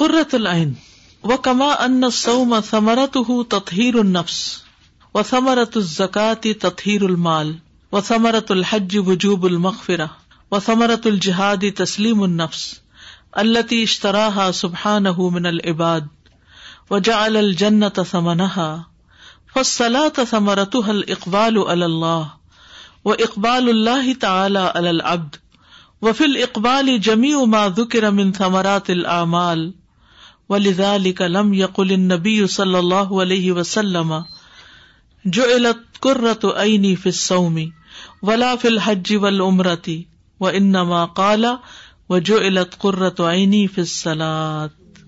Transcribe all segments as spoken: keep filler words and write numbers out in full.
قرۃ العین. وکما ان الصوم ثمرته تطہیر النفس وثمرۃ الزکاة تطہیر المال وثمرۃ الحج وجوب المغفرہ وثمرۃ الجہاد تسلیم النفس التي اشتراها سبحانه من العباد وجعل الجنة ثمنها فالصلاة ثمرتها الاقبال على الله واقبال الله تعالى على العبد وفي الاقبال جميع ما ذكر من ثمرات الاعمال ولذلك لم يقل النبي صلى الله عليه وسلم جعلت قرة عيني في الصوم ولا في الحج والعمرة وانما قال وجعلت قرۃ عینی فی الصلاۃ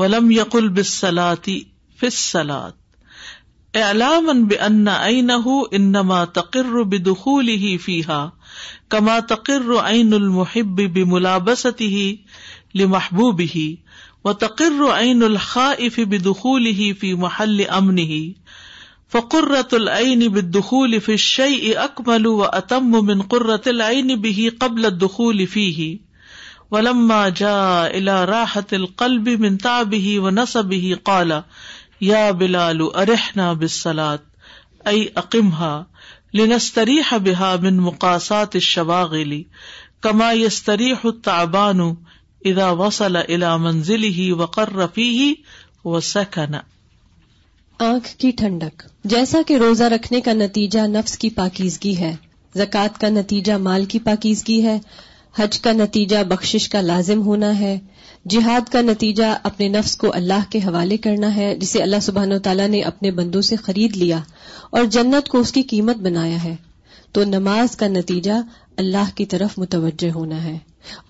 ولم یقل بالصلاۃ فی الصلاۃ اعلاما بان عینہ انما تقر بدخولہ فیہا کما تقر عین المحب بملابستہ لمحبوبہ وتقر عین الخائف بدخولہ فی محل امنہ فقرۃ العین بالدخول فی الشیء اکمل واتم من قرۃ العین بہ قبل الدخول فیہ ولما جاء الى راحة القلب من تعبه ونصبه قال يا بلال ارحنا بالصلاة اي اقمها لنستريح بها من مقاسات الشواغل كما يستريح التعبان اذا وصل الى منزله وقر فيه وسكن. آنکھ کی ٹھنڈک. جیسا کہ روزہ رکھنے کا نتیجہ نفس کی پاکیزگی ہے، زکوٰۃ کا نتیجہ مال کی پاکیزگی ہے، حج کا نتیجہ بخشش کا لازم ہونا ہے، جہاد کا نتیجہ اپنے نفس کو اللہ کے حوالے کرنا ہے جسے اللہ سبحانہ وتعالیٰ نے اپنے بندوں سے خرید لیا اور جنت کو اس کی قیمت بنایا ہے، تو نماز کا نتیجہ اللہ کی طرف متوجہ ہونا ہے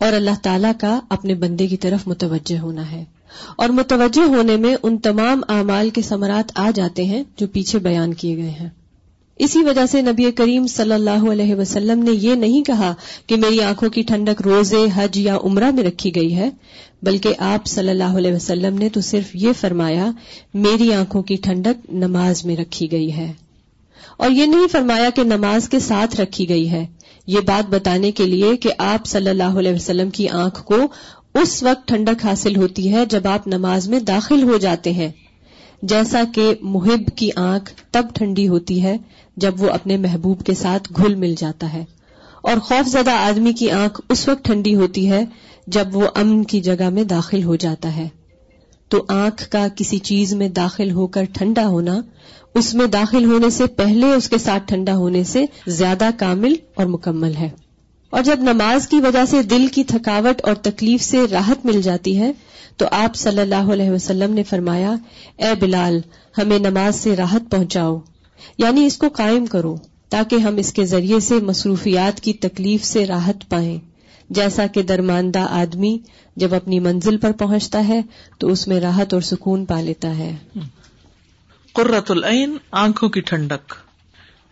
اور اللہ تعالیٰ کا اپنے بندے کی طرف متوجہ ہونا ہے، اور متوجہ ہونے میں ان تمام اعمال کے ثمرات آ جاتے ہیں جو پیچھے بیان کیے گئے ہیں. اسی وجہ سے نبی کریم صلی اللہ علیہ وسلم نے یہ نہیں کہا کہ میری آنکھوں کی ٹھنڈک روزے، حج یا عمرہ میں رکھی گئی ہے، بلکہ آپ صلی اللہ علیہ وسلم نے تو صرف یہ فرمایا میری آنکھوں کی ٹھنڈک نماز میں رکھی گئی ہے، اور یہ نہیں فرمایا کہ نماز کے ساتھ رکھی گئی ہے، یہ بات بتانے کے لیے کہ آپ صلی اللہ علیہ وسلم کی آنکھ کو اس وقت ٹھنڈک حاصل ہوتی ہے جب آپ نماز میں داخل ہو جاتے ہیں، جیسا کہ محب کی آنکھ تب ٹھنڈی ہوتی ہے جب وہ اپنے محبوب کے ساتھ گھل مل جاتا ہے، اور خوف زدہ آدمی کی آنکھ اس وقت ٹھنڈی ہوتی ہے جب وہ امن کی جگہ میں داخل ہو جاتا ہے. تو آنکھ کا کسی چیز میں داخل ہو کر ٹھنڈا ہونا اس میں داخل ہونے سے پہلے اس کے ساتھ ٹھنڈا ہونے سے زیادہ کامل اور مکمل ہے. اور جب نماز کی وجہ سے دل کی تھکاوٹ اور تکلیف سے راحت مل جاتی ہے تو آپ صلی اللہ علیہ وسلم نے فرمایا اے بلال ہمیں نماز سے راحت پہنچاؤ، یعنی اس کو قائم کرو تاکہ ہم اس کے ذریعے سے مصروفیات کی تکلیف سے راحت پائیں، جیسا کہ درماندہ آدمی جب اپنی منزل پر پہنچتا ہے تو اس میں راحت اور سکون پا لیتا ہے. قرۃ العین آنکھوں کی ٹھنڈک،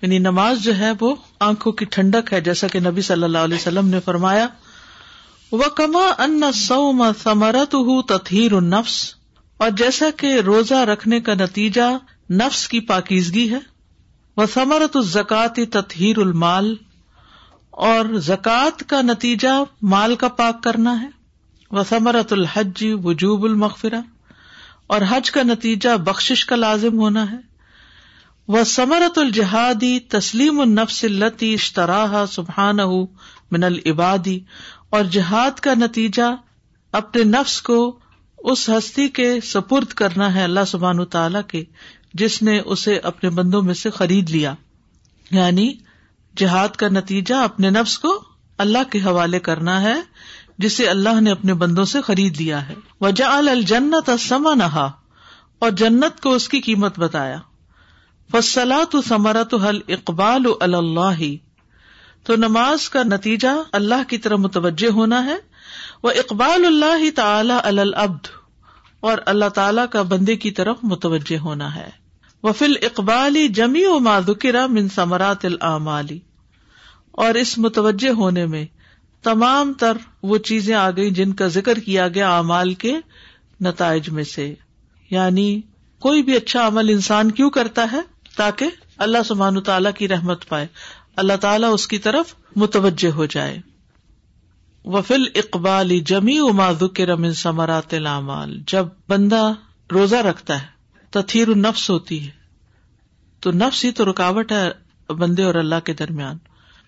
یعنی نماز جو ہے وہ آنکھوں کی ٹھنڈک ہے، جیسا کہ نبی صلی اللہ علیہ وسلم نے فرمایا وَكَمَا أَنَّ الصَّوْمَ ثَمَرَتُهُ تَطْهِيرُ النَّفْسِ، اور جیسا کہ روزہ رکھنے کا نتیجہ نفس کی پاکیزگی ہے، وَثَمَرَتُ الزَّكَاةِ تَطْهِيرُ الْمَالِ، اور زکوٰۃ کا نتیجہ مال کا پاک کرنا ہے، وَثَمَرَتُ الْحَجِّ وُجُوبُ الْمَغْفِرَةِ، اور حج کا نتیجہ بخشش کا لازم ہونا ہے، وَثَمَرَتُ الْجِهَادِ تَسْلِيمُ النَّفْسِ الَّتِي اشْتَرَاهَا سُبْحَانَهُ مِنَ الْعِبَادِ، اور جہاد کا نتیجہ اپنے نفس کو اس ہستی کے سپرد کرنا ہے اللہ سبحانہ تعالیٰ کے جس نے اسے اپنے بندوں میں سے خرید لیا، یعنی جہاد کا نتیجہ اپنے نفس کو اللہ کے حوالے کرنا ہے جسے اللہ نے اپنے بندوں سے خرید لیا ہے، وجعل الجنۃ ثمنها، اور جنت کو اس کی قیمت بتایا، فالصلاۃ ثمرتها الاقبال علی اللہ، تو نماز کا نتیجہ اللہ کی طرف متوجہ ہونا ہے، وَإِقْبَالُ اللَّهِ تَعَالَى عَلَى الْعَبْدِ، اور اللہ تعالیٰ کا بندے کی طرف متوجہ ہونا ہے، وَفِي الْإِقْبَالِ جَمِيعُ مَا ذُكِرَ مِنْ ثَمَرَاتِ الْأَعْمَالِ، اور اس متوجہ ہونے میں تمام تر وہ چیزیں آ گئیں جن کا ذکر کیا گیا اعمال کے نتائج میں سے، یعنی کوئی بھی اچھا عمل انسان کیوں کرتا ہے؟ تاکہ اللہ سبحانہ تعالیٰ کی رحمت پائے، اللہ تعالیٰ اس کی طرف متوجہ ہو جائے. وفل اقبال جمی ما ذکر من ثمرات الاعمال، جب بندہ روزہ رکھتا ہے، تطہیر النفس ہوتی ہے، تو نفس ہی تو رکاوٹ ہے بندے اور اللہ کے درمیان،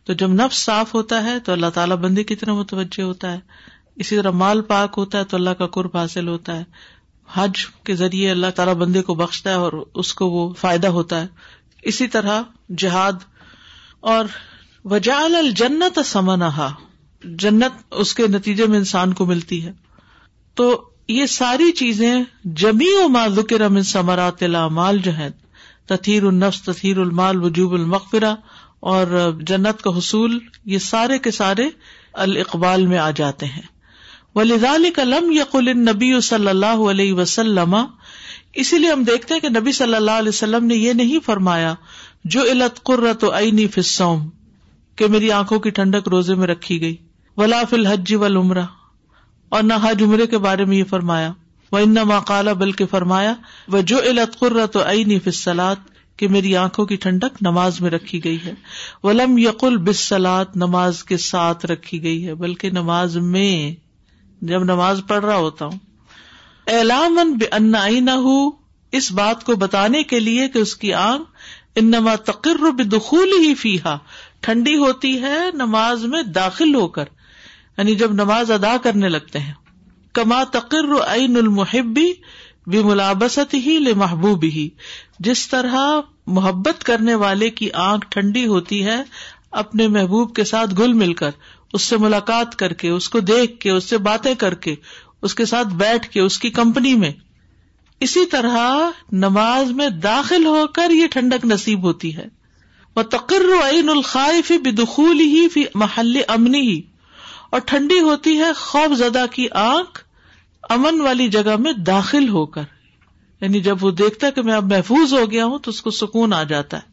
تو جب نفس صاف ہوتا ہے تو اللہ تعالیٰ بندے کی طرح متوجہ ہوتا ہے، اسی طرح مال پاک ہوتا ہے تو اللہ کا قرب حاصل ہوتا ہے، حج کے ذریعے اللہ تعالیٰ بندے کو بخشتا ہے اور اس کو وہ فائدہ ہوتا ہے، اسی طرح جہاد، اور وجعل الجنت ثمنھا، جنت اس کے نتیجے میں انسان کو ملتی ہے۔ تو یہ ساری چیزیں جمیع ما ذکر من ثمرات الاعمال جو ہیں، تطہیر النفس، تطہیر المال، وجوب المغفرہ اور جنت کا حصول، یہ سارے کے سارے الاقبال میں آ جاتے ہیں۔ وَلِذَلِكَ لَمْ يَقُلِ النَّبِيُّ صَلَّى اللَّهُ عَلَيْهِ وَسَلَّمَ، اسی لیے ہم دیکھتے ہیں کہ نبی صلی اللہ علیہ وسلم نے یہ نہیں فرمایا جُعِلَتْ قُرَّةُ عَيْنِي فِي الصَّوْمِ، کہ میری آنکھوں کی ٹھنڈک روزے میں رکھی گئی، وَلَا فِي الْحَجِّ وَالْعُمْرَةِ، اور نہ حج عمرے کے بارے میں یہ فرمایا، وَإِنَّمَا قَالَ، بلکہ فرمایا، وَجُعِلَتْ قُرَّةُ عَيْنِي فِي الصَّلَاةِ، کہ میری آنکھوں کی ٹھنڈک نماز میں رکھی گئی ہے، وَلَمْ يَقُلْ بِالصَّلَاةِ، نماز کے ساتھ رکھی گئی ہے، بلکہ نماز میں، جب نماز پڑھ رہا ہوتا ہوں، اعلاماً بأن عینہ، اس بات کو بتانے کے لیے کہ اس کی آنکھ، انما تقر بدخولہ فیہا، ٹھنڈی ہوتی ہے نماز میں داخل ہو کر، یعنی جب نماز ادا کرنے لگتے ہیں، کما تقر عین المحب بملابستہ لمحبوبہ، جس طرح محبت کرنے والے کی آنکھ ٹھنڈی ہوتی ہے اپنے محبوب کے ساتھ گھل مل کر، اس سے ملاقات کر کے، اس کو دیکھ کے، اس سے باتیں کر کے، اس کے ساتھ بیٹھ کے، اس کی کمپنی میں، اسی طرح نماز میں داخل ہو کر یہ ٹھنڈک نصیب ہوتی ہے۔ وتقر عین الخائف بدخولہ فی محل امنہ، اور ٹھنڈی ہوتی ہے خوف زدہ کی آنکھ امن والی جگہ میں داخل ہو کر، یعنی جب وہ دیکھتا ہے کہ میں اب محفوظ ہو گیا ہوں تو اس کو سکون آ جاتا ہے۔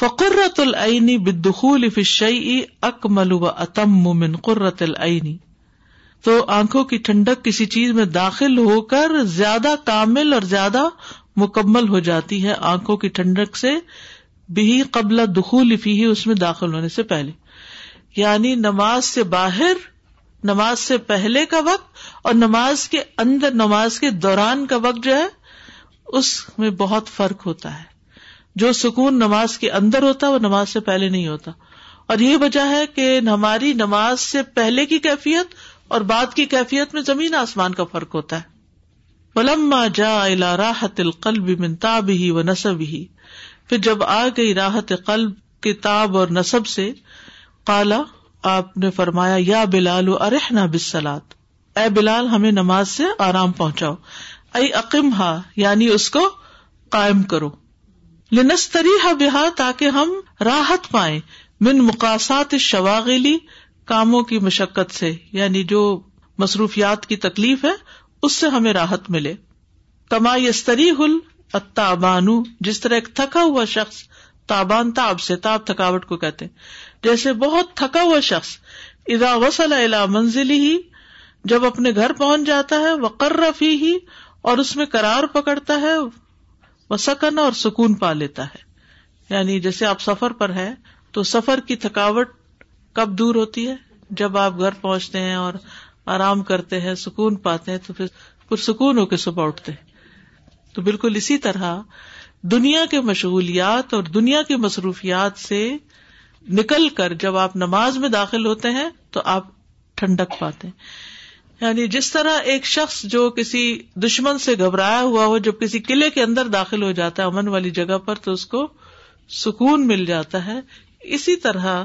فَقُرَّةُ الْعَيْنِ بِالدُّخُولِ فِي الشَّيْءِ أَكْمَلُ وَأَتَمُّ مِنْ قُرَّةِ الْعَيْنِ، تو آنکھوں کی ٹھنڈک کسی چیز میں داخل ہو کر زیادہ کامل اور زیادہ مکمل ہو جاتی ہے آنکھوں کی ٹھنڈک سے، بھی قبل دخول فیہ، اس میں داخل ہونے سے پہلے، یعنی نماز سے باہر، نماز سے پہلے کا وقت اور نماز کے اندر، نماز کے دوران کا وقت جو ہے اس میں بہت فرق ہوتا ہے۔ جو سکون نماز کے اندر ہوتا ہے وہ نماز سے پہلے نہیں ہوتا، اور یہ وجہ ہے کہ ہماری نماز سے پہلے کی کیفیت اور بعد کی کیفیت میں زمین آسمان کا فرق ہوتا ہے۔ وَلَمَّا جَاءَ إِلَى رَاحَةِ الْقَلْبِ مِنْ تَعْبِهِ وَنَسَبِهِ، پھر جب آ گئی راحت قلب کے تاب اور نصب سے، قال، آپ نے فرمایا، یا بلال ارحنا بالصلاة، اے بلال ہمیں نماز سے آرام پہنچاؤ، اے اقمها، یعنی اس کو قائم کرو، لنستریح بہا، تاکہ ہم راحت پائیں، من مقاسات الشواغلی، کاموں کی مشقت سے، یعنی جو مصروفیات کی تکلیف ہے اس سے ہمیں راحت ملے، کما یستریح التابانو، جس طرح ایک تھکا ہوا شخص، تابان تاب سے، تاب تھکاوٹ کو کہتے ہیں، جیسے بہت تھکا ہوا شخص اذا وصل الى منزلہ، جب اپنے گھر پہنچ جاتا ہے، وقر فیہ، اور اس میں قرار پکڑتا ہے، وسکن، اور سکون پا لیتا ہے، یعنی جیسے آپ سفر پر ہیں تو سفر کی تھکاوٹ کب دور ہوتی ہے؟ جب آپ گھر پہنچتے ہیں اور آرام کرتے ہیں، سکون پاتے ہیں، تو پھر پرسکون ہو کے صبح اٹھتے ہیں۔ تو بالکل اسی طرح دنیا کے مشغولیات اور دنیا کی مصروفیات سے نکل کر جب آپ نماز میں داخل ہوتے ہیں تو آپ ٹھنڈک پاتے ہیں، یعنی جس طرح ایک شخص جو کسی دشمن سے گھبرایا ہوا ہو، جب کسی قلعے کے اندر داخل ہو جاتا ہے امن والی جگہ پر تو اس کو سکون مل جاتا ہے، اسی طرح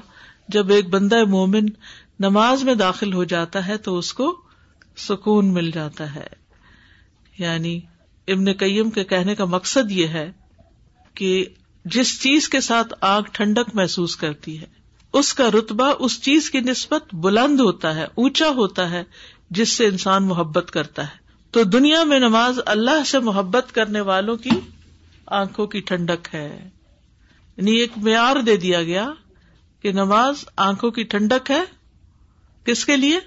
جب ایک بندہ مومن نماز میں داخل ہو جاتا ہے تو اس کو سکون مل جاتا ہے۔ یعنی ابن قیم کے کہنے کا مقصد یہ ہے کہ جس چیز کے ساتھ آنکھ ٹھنڈک محسوس کرتی ہے اس کا رتبہ اس چیز کی نسبت بلند ہوتا ہے، اونچا ہوتا ہے جس سے انسان محبت کرتا ہے۔ تو دنیا میں نماز اللہ سے محبت کرنے والوں کی آنکھوں کی ٹھنڈک ہے، یعنی ایک معیار دے دیا گیا کہ نماز آنکھوں کی ٹھنڈک ہے، کس کے لیے؟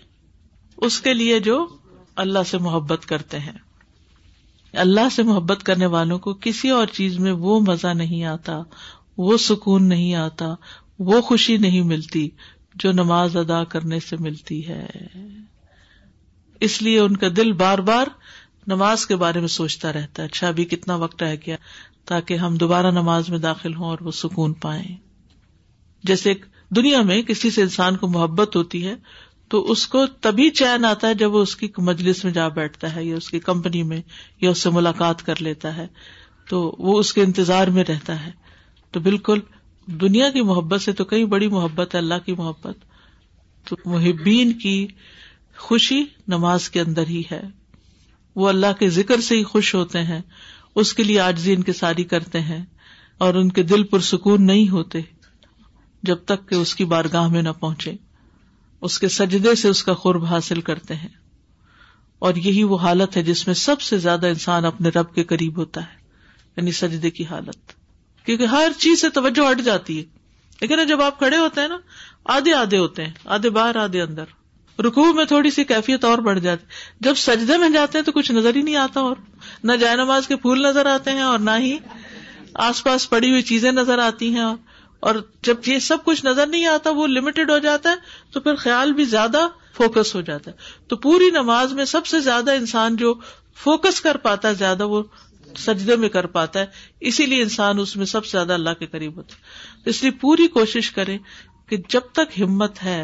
اس کے لیے جو اللہ سے محبت کرتے ہیں۔ اللہ سے محبت کرنے والوں کو کسی اور چیز میں وہ مزہ نہیں آتا، وہ سکون نہیں آتا، وہ خوشی نہیں ملتی جو نماز ادا کرنے سے ملتی ہے. اس لیے ان کا دل بار بار نماز کے بارے میں سوچتا رہتا ہے, اچھا ابھی کتنا وقت رہ گیا, تاکہ ہم دوبارہ نماز میں داخل ہوں اور وہ سکون پائیں. جیسے دنیا میں کسی سے انسان کو محبت ہوتی ہے تو اس کو تبھی چین آتا ہے جب وہ اس کی مجلس میں جا بیٹھتا ہے یا اس کی کمپنی میں یا اس سے ملاقات کر لیتا ہے, تو وہ اس کے انتظار میں رہتا ہے. تو بالکل دنیا کی محبت سے تو کئی بڑی محبت ہے اللہ کی محبت. تو محبین کی خوشی نماز کے اندر ہی ہے, وہ اللہ کے ذکر سے ہی خوش ہوتے ہیں, اس کے لیے عاجزی انکساری کرتے ہیں اور ان کے دل پرسکون نہیں ہوتے جب تک کہ اس کی بارگاہ میں نہ پہنچے, اس کے سجدے سے اس کا قرب حاصل کرتے ہیں. اور یہی وہ حالت ہے جس میں سب سے زیادہ انسان اپنے رب کے قریب ہوتا ہے, یعنی سجدے کی حالت, کیونکہ ہر چیز سے توجہ ہٹ جاتی ہے. لیکن جب آپ کھڑے ہوتے ہیں نا, آدھے آدھے ہوتے ہیں, آدھے باہر آدھے اندر, رکوع میں تھوڑی سی کیفیت اور بڑھ جاتی. جب سجدے میں جاتے ہیں تو کچھ نظر ہی نہیں آتا, اور نہ جائے نماز کے پھول نظر آتے ہیں اور نہ ہی آس پاس پڑی ہوئی چیزیں نظر آتی ہیں, اور جب یہ سب کچھ نظر نہیں آتا, وہ لمیٹڈ ہو جاتا ہے, تو پھر خیال بھی زیادہ فوکس ہو جاتا ہے. تو پوری نماز میں سب سے زیادہ انسان جو فوکس کر پاتا ہے زیادہ, وہ سجدے میں کر پاتا ہے, اسی لیے انسان اس میں سب سے زیادہ اللہ کے قریب ہوتا ہے. اس لیے پوری کوشش کریں کہ جب تک ہمت ہے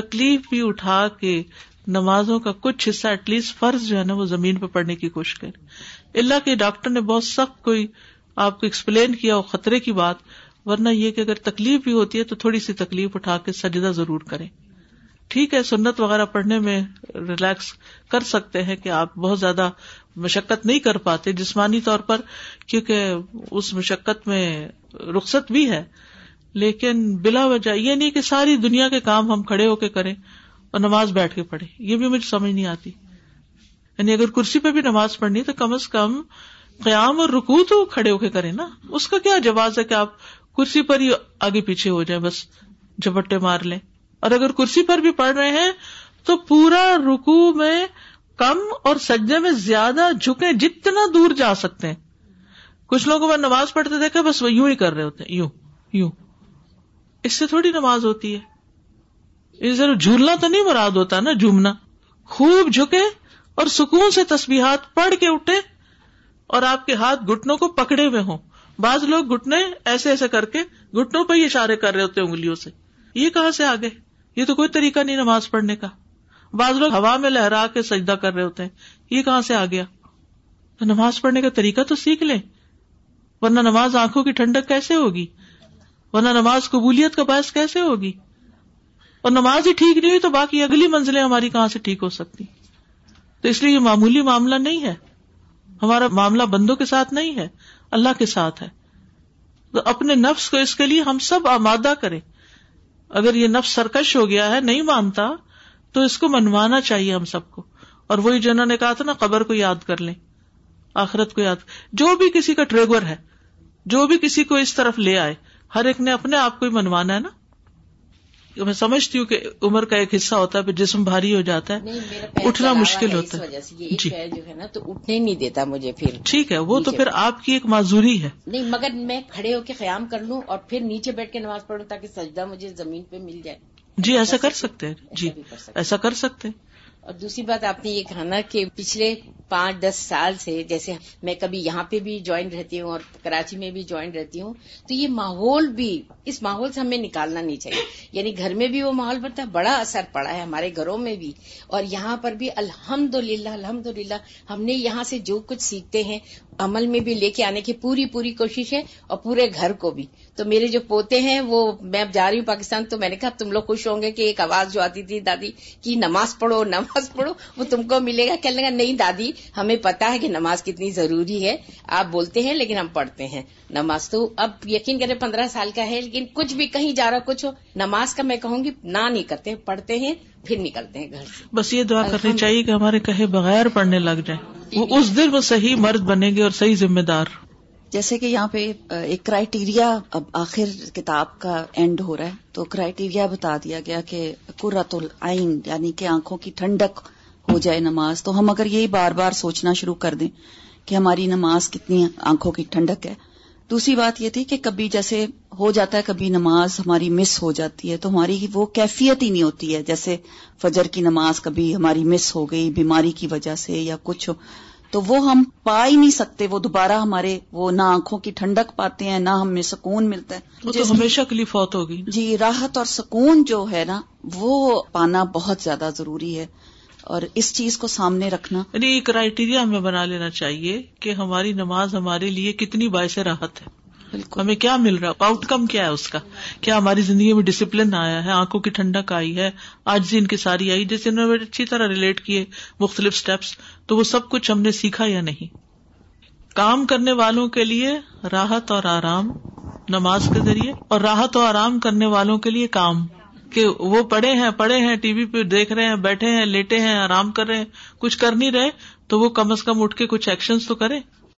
تکلیف بھی اٹھا کے نمازوں کا کچھ حصہ ایٹ لیسٹ فرض جو ہے نا وہ زمین پہ پڑھنے کی کوشش کریں. اللہ کے ڈاکٹر نے بہت سخت کوئی آپ کو ایکسپلین کیا اور خطرے کی بات, ورنہ یہ کہ اگر تکلیف بھی ہوتی ہے تو تھوڑی سی تکلیف اٹھا کے سجدہ ضرور کریں. ٹھیک ہے, سنت وغیرہ پڑھنے میں ریلیکس کر سکتے ہیں کہ آپ بہت زیادہ مشقت نہیں کر پاتے جسمانی طور پر, کیونکہ اس مشقت میں رخصت بھی ہے, لیکن بلا وجہ یہ نہیں کہ ساری دنیا کے کام ہم کھڑے ہو کے کریں اور نماز بیٹھ کے پڑھیں, یہ بھی مجھے سمجھ نہیں آتی. یعنی اگر کرسی پہ بھی نماز پڑھنی تو کم از کم قیام اور رکوع تو کھڑے ہو کے کریں نا. اس کا کیا جواز ہے کہ آپ کرسی پر ہی آگے پیچھے ہو جائیں, بس جھپٹے مار لیں. اور اگر کرسی پر بھی پڑھ رہے ہیں تو پورا رکوع میں کم اور سجدے میں زیادہ جھکیں, جتنا دور جا سکتے ہیں. کچھ لوگوں کو نماز پڑھتے دیکھا بس وہ یوں ہی کر رہے ہوتے ہیں, یوں یوں, اس سے تھوڑی نماز ہوتی ہے. ذرا جھولنا تو نہیں مراد ہوتا نا, جھومنا. خوب جھکے اور سکون سے تسبیحات پڑھ کے اٹھے, اور آپ کے ہاتھ گھٹنوں کو پکڑے ہوئے ہوں. بعض لوگ گھٹنے ایسے ایسے کر کے گھٹنوں پہ ہی اشارے کر رہے ہوتے ہیں انگلیوں سے, یہ کہاں سے آگے, یہ تو کوئی طریقہ نہیں نماز پڑھنے کا. بعض لوگ ہوا میں لہرا کے سجدہ کر رہے ہوتے ہیں, یہ کہاں سے آ گیا. تو نماز پڑھنے کا طریقہ تو سیکھ لیں, ورنہ نماز آنکھوں کی ٹھنڈک کیسے ہوگی, ورنہ نماز قبولیت کا باعث کیسے ہوگی. اور نماز ہی ٹھیک نہیں ہوئی تو باقی اگلی منزلیں ہماری کہاں سے ٹھیک ہو سکتی. تو اس لیے یہ معمولی معاملہ نہیں ہے, ہمارا معاملہ بندوں کے ساتھ نہیں ہے, اللہ کے ساتھ ہے. تو اپنے نفس کو اس کے لیے ہم سب آمادہ کریں. اگر یہ نفس سرکش ہو گیا ہے, نہیں مانتا, تو اس کو منوانا چاہیے ہم سب کو. اور وہی جنہوں نے کہا تھا نا, قبر کو یاد کر لیں, آخرت کو یاد. جو بھی کسی کا ٹریگر ہے, جو بھی کسی کو اس طرف لے آئے, ہر ایک نے اپنے آپ کو ہی منوانا ہے نا. میں سمجھتی ہوں کہ عمر کا ایک حصہ ہوتا ہے پھر جسم بھاری ہو جاتا ہے, اٹھنا مشکل ہوتا ہے, جی جو ہے نا, تو اٹھنے نہیں دیتا مجھے. پھر ٹھیک ہے, وہ تو پھر آپ کی ایک معذوری ہے. نہیں, مگر میں کھڑے ہو کے قیام کر لوں اور پھر نیچے بیٹھ کے نماز پڑھوں تاکہ سجدہ مجھے زمین پہ مل جائے. جی ایسا کر سکتے ہیں, جی ایسا کر سکتے ہیں. اور دوسری بات آپ نے یہ کہا نا کہ پچھلے پانچ دس سال سے, جیسے میں کبھی یہاں پہ بھی جوائن رہتی ہوں اور کراچی میں بھی جوائن رہتی ہوں, تو یہ ماحول بھی, اس ماحول سے ہمیں نکالنا نہیں چاہیے. یعنی گھر میں بھی وہ ماحول پڑتا ہے, بڑا اثر پڑا ہے ہمارے گھروں میں بھی اور یہاں پر بھی. الحمدللہ الحمدللہ ہم نے یہاں سے جو کچھ سیکھتے ہیں عمل میں بھی لے کے آنے کی پوری پوری کوشش ہے, اور پورے گھر کو بھی. تو میرے جو پوتے ہیں وہ, میں اب جا رہی ہوں پاکستان, تو میں نے کہا تم لوگ خوش ہوں گے کہ ایک آواز جو آتی تھی دادی کی نماز پڑھو نماز پڑھو, وہ تم کو ملے گا. کہنے لگا نہیں دادی, ہمیں پتا ہے کہ نماز کتنی ضروری ہے, آپ بولتے ہیں لیکن ہم پڑھتے ہیں نماز. تو اب یقین کریں پندرہ سال کا ہے, لیکن کچھ بھی کہیں جا رہا کچھ ہو, نماز کا میں کہوں گی نہ نہیں کرتے, پڑھتے ہیں پھر نکلتے ہیں گھر سے. بس یہ دعا کرنی چاہیے کہ ہمارے کہے بغیر پڑھنے لگ جائیں, وہ اس دن وہ صحیح مرد بنیں گے اور صحیح ذمہ دار. جیسے کہ یہاں پہ ایک کرائیٹیریا, اب آخر کتاب کا اینڈ ہو رہا ہے تو کرائیٹیریا بتا دیا گیا کہ قرۃ العین, یعنی کہ آنکھوں کی ٹھنڈک ہو جائے نماز. تو ہم اگر یہی بار بار سوچنا شروع کر دیں کہ ہماری نماز کتنی آنکھوں کی ٹھنڈک ہے, دوسری بات یہ تھی کہ کبھی جیسے ہو جاتا ہے کبھی نماز ہماری مس ہو جاتی ہے تو ہماری وہ کیفیت ہی نہیں ہوتی ہے، جیسے فجر کی نماز کبھی ہماری مس ہو گئی بیماری کی وجہ سے یا کچھ، تو وہ ہم پا ہی نہیں سکتے، وہ دوبارہ ہمارے وہ نہ آنکھوں کی ٹھنڈک پاتے ہیں نہ ہمیں سکون ملتا ہے، وہ تو ہمیشہ کے لیے فوت ہوگی. جی راحت اور سکون جو ہے نا وہ پانا بہت زیادہ ضروری ہے، اور اس چیز کو سامنے رکھنا، یعنی یہ کرائیٹیریا ہمیں بنا لینا چاہیے کہ ہماری نماز ہمارے لیے کتنی باعث راحت ہے، بالکل ہمیں کیا مل رہا ہے، آؤٹ کم کیا ہے اس کا، کیا ہماری زندگی میں ڈسپلن آیا ہے، آنکھوں کی ٹھنڈک آئی ہے، عاجزی انکساری آئی، جیسے انہوں نے اچھی طرح ریلیٹ کیے مختلف سٹیپس، تو وہ سب کچھ ہم نے سیکھا یا نہیں. کام کرنے والوں کے لیے راحت اور آرام نماز کے ذریعے، اور راحت اور آرام کرنے والوں کے لیے کام، کہ وہ پڑے ہیں پڑے ہیں ٹی وی پہ دیکھ رہے ہیں، بیٹھے ہیں لیٹے ہیں، آرام کر رہے ہیں، کچھ کر نہیں رہے، تو وہ کم از کم اٹھ کے کچھ ایکشنز تو کریں.